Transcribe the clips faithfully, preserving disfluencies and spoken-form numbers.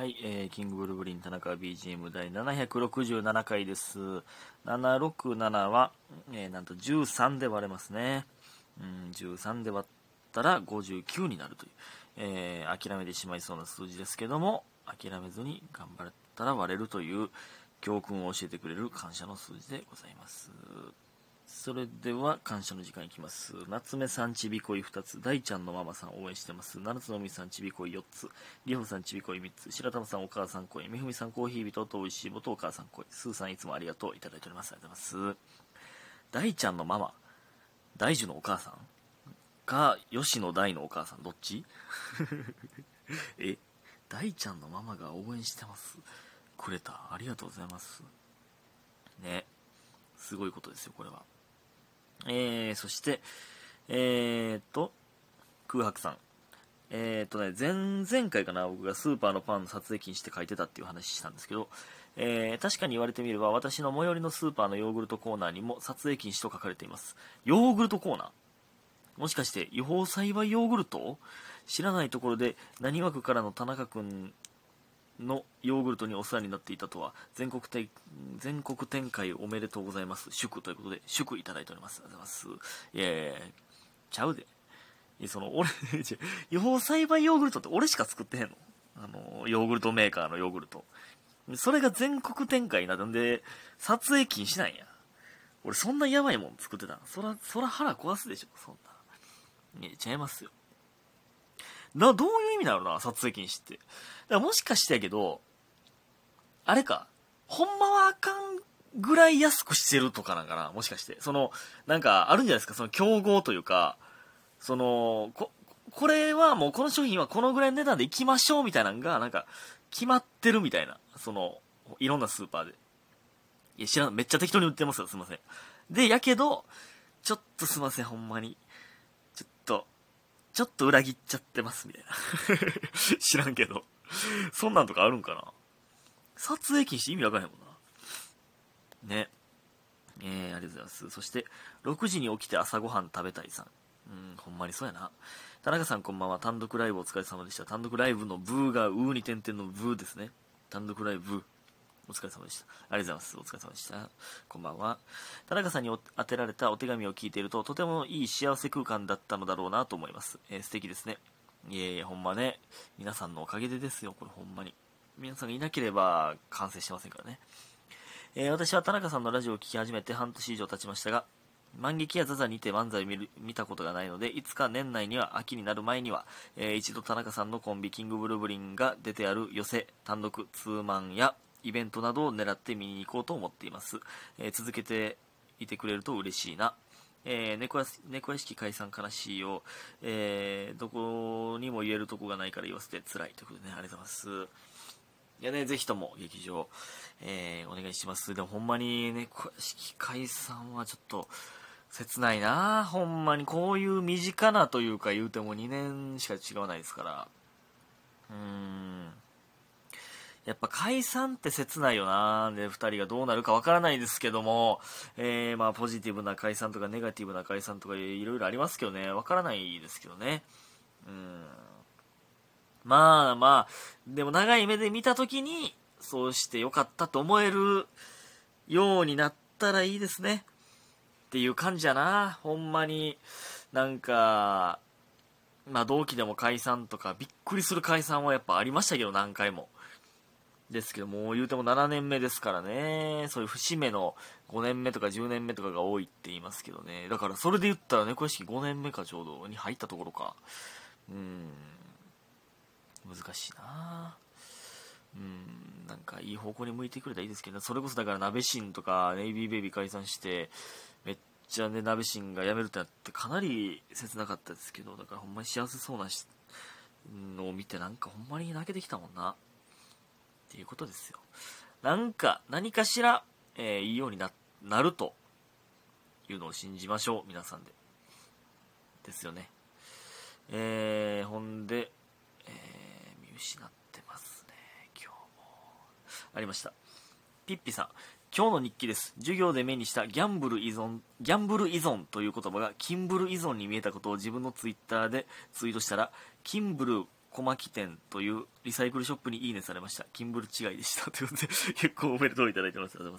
はい、えー、キングブルブリン田中 ビージーエム 第ななひゃくろくじゅうななかいです。ななひゃくろくじゅうななは、えー、なんとじゅうさんで割れますね。うん、じゅうさんで割ったらごじゅうきゅうになるという、えー、諦めてしまいそうな数字ですけども、諦めずに頑張ったら割れるという教訓を教えてくれる感謝の数字でございます。それでは感謝の時間いきます。夏目さんちびこいふたつ、大ちゃんのママさん応援してます。七つのみさんちびこいよっつ、りほさんちびこいみっつ、白玉さんお母さん声、みふみさんコーヒー人とおいしいぼとお母さん声、すーさんいつもありがとういただいております。ありがとうございます。大ちゃんのママ、大樹のお母さんか吉野大のお母さん、どっちえ、大ちゃんのママが応援してます、くれた、ありがとうございますね。すごいことですよこれは。えー、そして、えー、っと、空白さん。えー、っとね、前々回かな、僕がスーパーのパンの撮影禁止って書いてたっていう話したんですけど、えー、確かに言われてみれば、私の最寄りのスーパーのヨーグルトコーナーにも撮影禁止と書かれています。ヨーグルトコーナー、もしかして、違法栽培ヨーグルト？知らないところで、何枠からの田中くんのヨーグルトにお世話になっていたとは。全国展全国展開おめでとうございます、祝ということで祝いただいております。ありがとうございます。いやいやいや、ちゃうで、その俺違法栽培ヨーグルトって俺しか作ってへんの、あのヨーグルトメーカーのヨーグルト、それが全国展開なんで撮影禁止なんや。俺そんなやばいもん作ってたの、そらそら腹壊すでしょそんな。いや、ちゃいますよな。どういう意味なのな、撮影禁止って。だからもしかしてやけど、あれか、ほんまはあかんぐらい安くしてるとかなんかな、もしかして。その、なんかあるんじゃないですか、その競合というか、その、こ、これはもうこの商品はこのぐらいの値段でいきましょうみたいなのが、なんか、決まってるみたいな。その、いろんなスーパーで。いや、知らん、めっちゃ適当に売ってますよ、すいません。で、やけど、ちょっとすいません、ほんまに。ちょっと、ちょっと裏切っちゃってますみたいな知らんけどそんなんとかあるんかな。撮影禁止意味わかんないもんなね。えー、ありがとうございます。そしてろくじに起きて朝ごはん食べたいさん、うん、ほんまにそうやな。田中さんこんばんは、単独ライブお疲れ様でした。単独ライブのブーがうーに点々のブーですね。単独ライブお疲れ様でした。ありがとうございます。お疲れ様でした。こんばんは。田中さんに当てられたお手紙を聞いていると、とてもいい幸せ空間だったのだろうなと思います。えー、素敵ですね。いえいえ、ほんまね。皆さんのおかげでですよ、これほんまに。皆さんがいなければ完成してませんからね。えー、私は田中さんのラジオを聞き始めて半年以上経ちましたが、万劇やザザにて漫才を 見る、見たことがないので、いつか年内には、秋になる前には、えー、一度田中さんのコンビキングブルブリンが出てある寄せ、単独、ツーマンや、イベントなどを狙って見に行こうと思っています。えー、続けていてくれると嬉しいな。えー、猫や、猫屋敷解散悲しいよ、えー、どこにも言えるとこがないから言わせて辛いということでね、ありがとうございます。いやね、ぜひとも劇場、えー、お願いします。でもほんまに猫屋敷解散はちょっと切ないな。ほんまにこういう身近なというか、言うてもにねんしか違わないですから。うーん。やっぱ解散って切ないよな。で、ふたりがどうなるかわからないですけども、えー、まあポジティブな解散とかネガティブな解散とかいろいろありますけどね、わからないですけどね。うーん。まあまあ、でも長い目で見たときに、そうしてよかったと思えるようになったらいいですね。っていう感じやな。ほんまに、なんか、まあ同期でも解散とか、びっくりする解散はやっぱありましたけど、何回も。ですけども、言うてもななねんめですからね。そういう節目のごねんめとかじゅうねんめとかが多いって言いますけどね。だからそれで言ったら猫屋敷ごねんめかちょうどに入ったところか。うーん、難しいな。うーん、なんかいい方向に向いてくれたらいいですけど、それこそだからナベシンとかネイビーベイビー解散して、めっちゃね、ナベシンが辞めるってなってかなり切なかったですけど、だからほんまに幸せそうなのを見て、なんかほんまに泣けてきたもんな。っていうことですよ。なんか何かしら、えー、いいように な, なるというのを信じましょう、皆さんで。ですよね。えー、ほんで、えー、見失ってますね、今日も。ありました。ピッピさん、今日の日記です。授業で目にしたギャンブル依存、ギャンブル依存という言葉がキンブル依存に見えたことを自分のツイッターでツイートしたら、キンブル小牧店というリサイクルショップにいいねされました。キンブル違いでしたということで、結構おめでとういただいてます。ありがとうご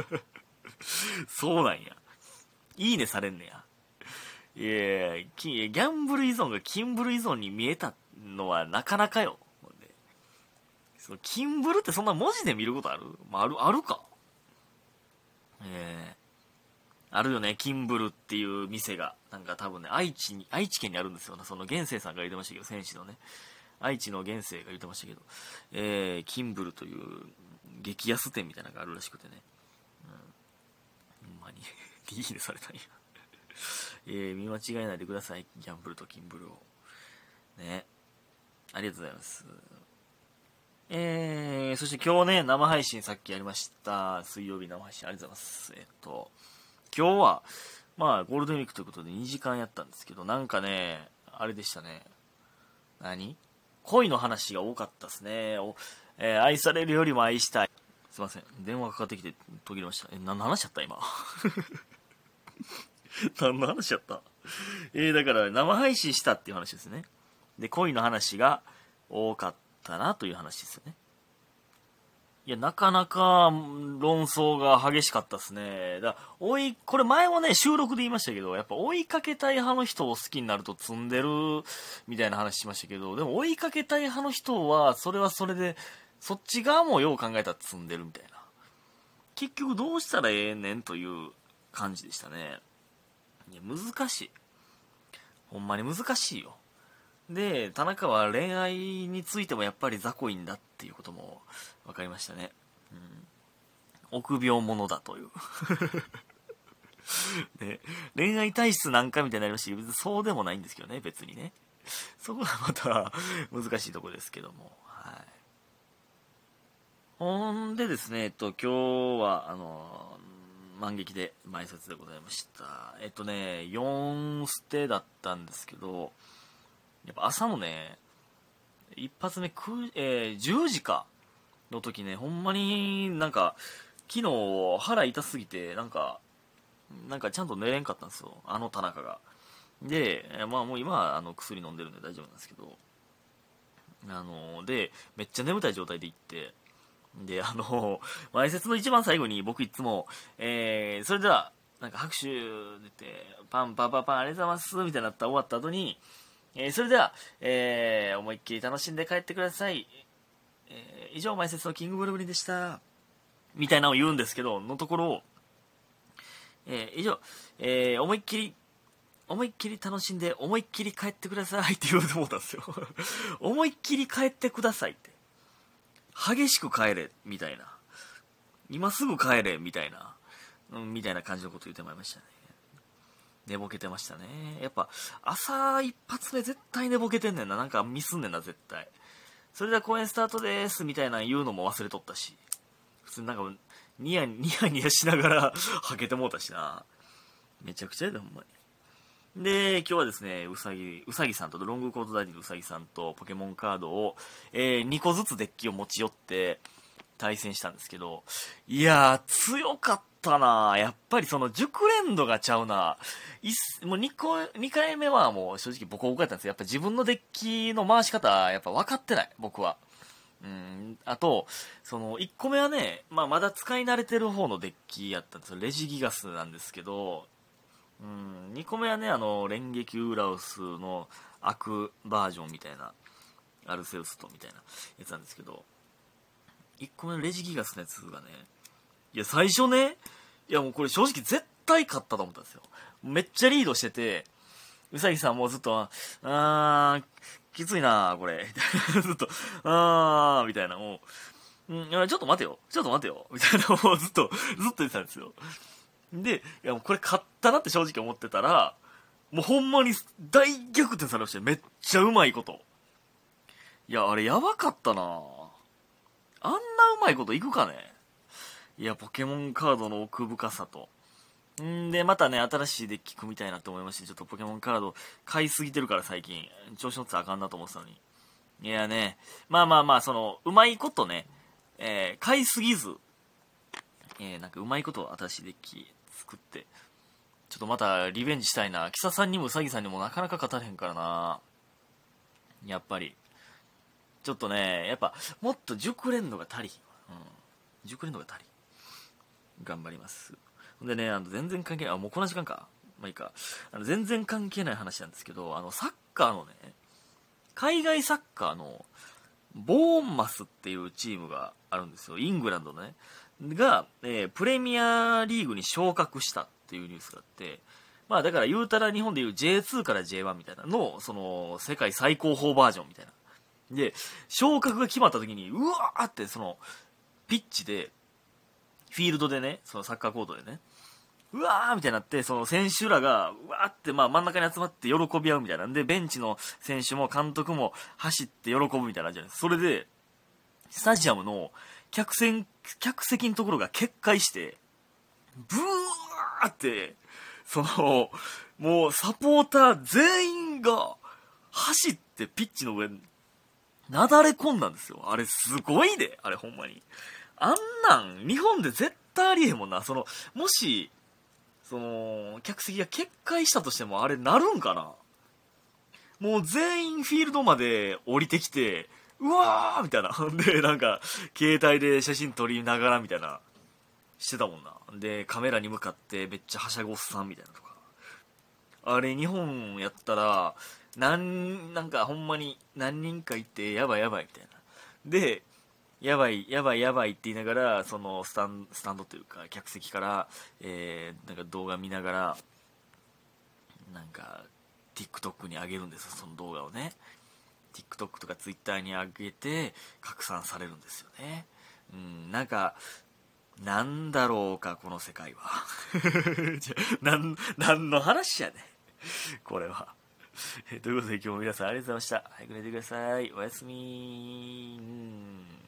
ざいます。そうなんや、いいねされんねや。いやギャンブル依存がキンブル依存に見えたのはなかなかよ。そのキンブルってそんな文字で見ることある？まあ、ある、あるか。ええー、あるよね、キンブルっていう店が。なんか多分ね、愛知に、愛知県にあるんですよね。その源生さんが言ってましたけど、選手のね。愛知の源生が言ってましたけど、えー、キンブルという激安店みたいなのがあるらしくてね。うん。ほんまに、いいねされたんや。えー、見間違えないでください、ギャンブルとキンブルを。ね。ありがとうございます。えー、そして今日ね、生配信さっきやりました。水曜日生配信ありがとうございます。えっと、今日は、まあ、ゴールデンウィークということでにじかんやったんですけど、なんかね、あれでしたね。何？恋の話が多かったですね。お、えー、愛されるよりも愛したい。すいません。電話かかってきて途切れました。え、何の話やった今。何の話やったえー、だから生配信したっていう話ですね。で、恋の話が多かった。だなという話ですよね。いや、なかなか論争が激しかったですね。だから追いこれ前もね、収録で言いましたけど、やっぱ追いかけたい派の人を好きになると積んでるみたいな話しましたけど、でも追いかけたい派の人はそれはそれでそっち側もよう考えたら積んでるみたいな。結局どうしたらええねんという感じでしたね。いや、難しい。ほんまに難しいよ。で、田中は恋愛についてもやっぱり雑魚いんだっていうことも分かりましたね。うん、臆病者だという、ね。恋愛体質なんかみたいになりましたけど、別にそうでもないんですけどね、別にね。そこがまた難しいところですけども。はい、ほんでですね、えっと、今日は、あの、満劇で前説でございました。えっとね、よんステだったんですけど、やっぱ朝のね、一発目、えー、じゅうじかの時ね、ほんまになんか、昨日腹痛すぎて、なんか、なんかちゃんと寝れんかったんですよ、あの田中が。で、まあもう今はあの薬飲んでるんで大丈夫なんですけど、あの、で、めっちゃ眠たい状態で行って、で、あの、前説の一番最後に僕いつも、えー、それでは、なんか拍手出て、パンパンパンパンありがとうございます、みたいになった終わった後に、えー、それでは、えー、思いっきり楽しんで帰ってください。えー、以上、前説のキングブルブリンでした。みたいなのを言うんですけど、のところを、えー、以上、えー、思いっきり、思いっきり楽しんで、思いっきり帰ってくださいって言おうと思ったんですよ。思いっきり帰ってくださいって。激しく帰れ、みたいな。今すぐ帰れ、みたいな。うん、みたいな感じのこと言ってまいりましたね。寝ぼけてましたね。やっぱ、朝一発目絶対寝ぼけてんねんな。なんかミスんねんな、絶対。それでは公演スタートでーす、みたいな言うのも忘れとったし。普通になんか、ニヤニヤニヤしながら、はけてもうたしな。めちゃくちゃやで、ほんまに。で、今日はですね、うさぎ、うさぎさんと、ロングコートダディのうさぎさんと、ポケモンカードを、えー、にこずつデッキを持ち寄って、対戦したんですけど、いやー、強かった。やっぱりその熟練度がちゃうな。もう 2, 個にかいめはもう正直ボコボコやったんですよ。やっぱ自分のデッキの回し方やっぱ分かってない、僕は。うん、あとそのいっこめはね、まあ、まだ使い慣れてる方のデッキやったんですよ。レジギガスなんですけど、うん、にこめはね、あの連撃ウラウスの悪バージョンみたいな、アルセウスとみたいなやつなんですけど、いっこめのレジギガスのやつがね、いや、最初ね、いや、もうこれ正直絶対勝ったと思ったんですよ。めっちゃリードしてて、うさぎさんもずっと、あー、きついなー、これ。ずっと、あー、みたいな、もう、ん、ちょっと待てよ、ちょっと待てよ、みたいな、もうずっと、ずっと言ってたんですよ。で、いや、もうこれ勝ったなって正直思ってたら、もうほんまに大逆転されました。めっちゃうまいこと。いや、あれやばかったなー。あんなうまいこといくかね。いや、ポケモンカードの奥深さと。んで、またね、新しいデッキ組みたいなと思いまして、ちょっとポケモンカード買いすぎてるから最近、調子乗ってたらあかんなと思ってたのに。いやね、まあまあまあ、その、うまいことね、えー、買いすぎず、えー、なんかうまいこと新しいデッキ作って、ちょっとまたリベンジしたいな。キサさんにもウサギさんにもなかなか勝たれへんからな。やっぱり。ちょっとねやっぱもっと熟練度が足り、うん、熟練度が足り頑張ります。でね、あの全然関係ない、あ、もうこの時間か、まあいいか、あの全然関係ない話なんですけど、あのサッカーのね、海外サッカーのボーンマスっていうチームがあるんですよ、イングランドのねが、えー、プレミアリーグに昇格したっていうニュースがあって、まあだから言うたら日本でいう ジェイツー から ジェイワン みたいなのその世界最高峰バージョンみたいなで、昇格が決まった時にうわーってそのピッチでフィールドでね、そのサッカーコートでね、うわーみたいになって、その選手らがうわーって、まあ、真ん中に集まって喜び合うみたいなんで、ベンチの選手も監督も走って喜ぶみたいなじゃないですか。それでスタジアムの客席、客席のところが決壊してブワーってそのもうサポーター全員が走ってピッチの上になだれ込んだんですよ。あれすごいで、あれほんまにあんなん日本で絶対ありえへんもんな。そのもしその客席が決壊したとしてもあれなるんかな。もう全員フィールドまで降りてきてうわーみたいなで、なんか携帯で写真撮りながらみたいなしてたもんな。でカメラに向かってめっちゃはしゃぐおっさんみたいなとか、あれ日本やったらなんなんかほんまに何人かいてやばいやばいみたいなで、やばいやばいやばいって言いながら、そのスタン、スタンドというか客席から、えー、なんか動画見ながらなんか TikTok に上げるんですよ。その動画をね TikTok とか Twitter に上げて拡散されるんですよね。うん、なんかなんだろうかこの世界はなんなんの話やねこれはということで今日も皆さんありがとうございました。早く寝てください。おやすみ。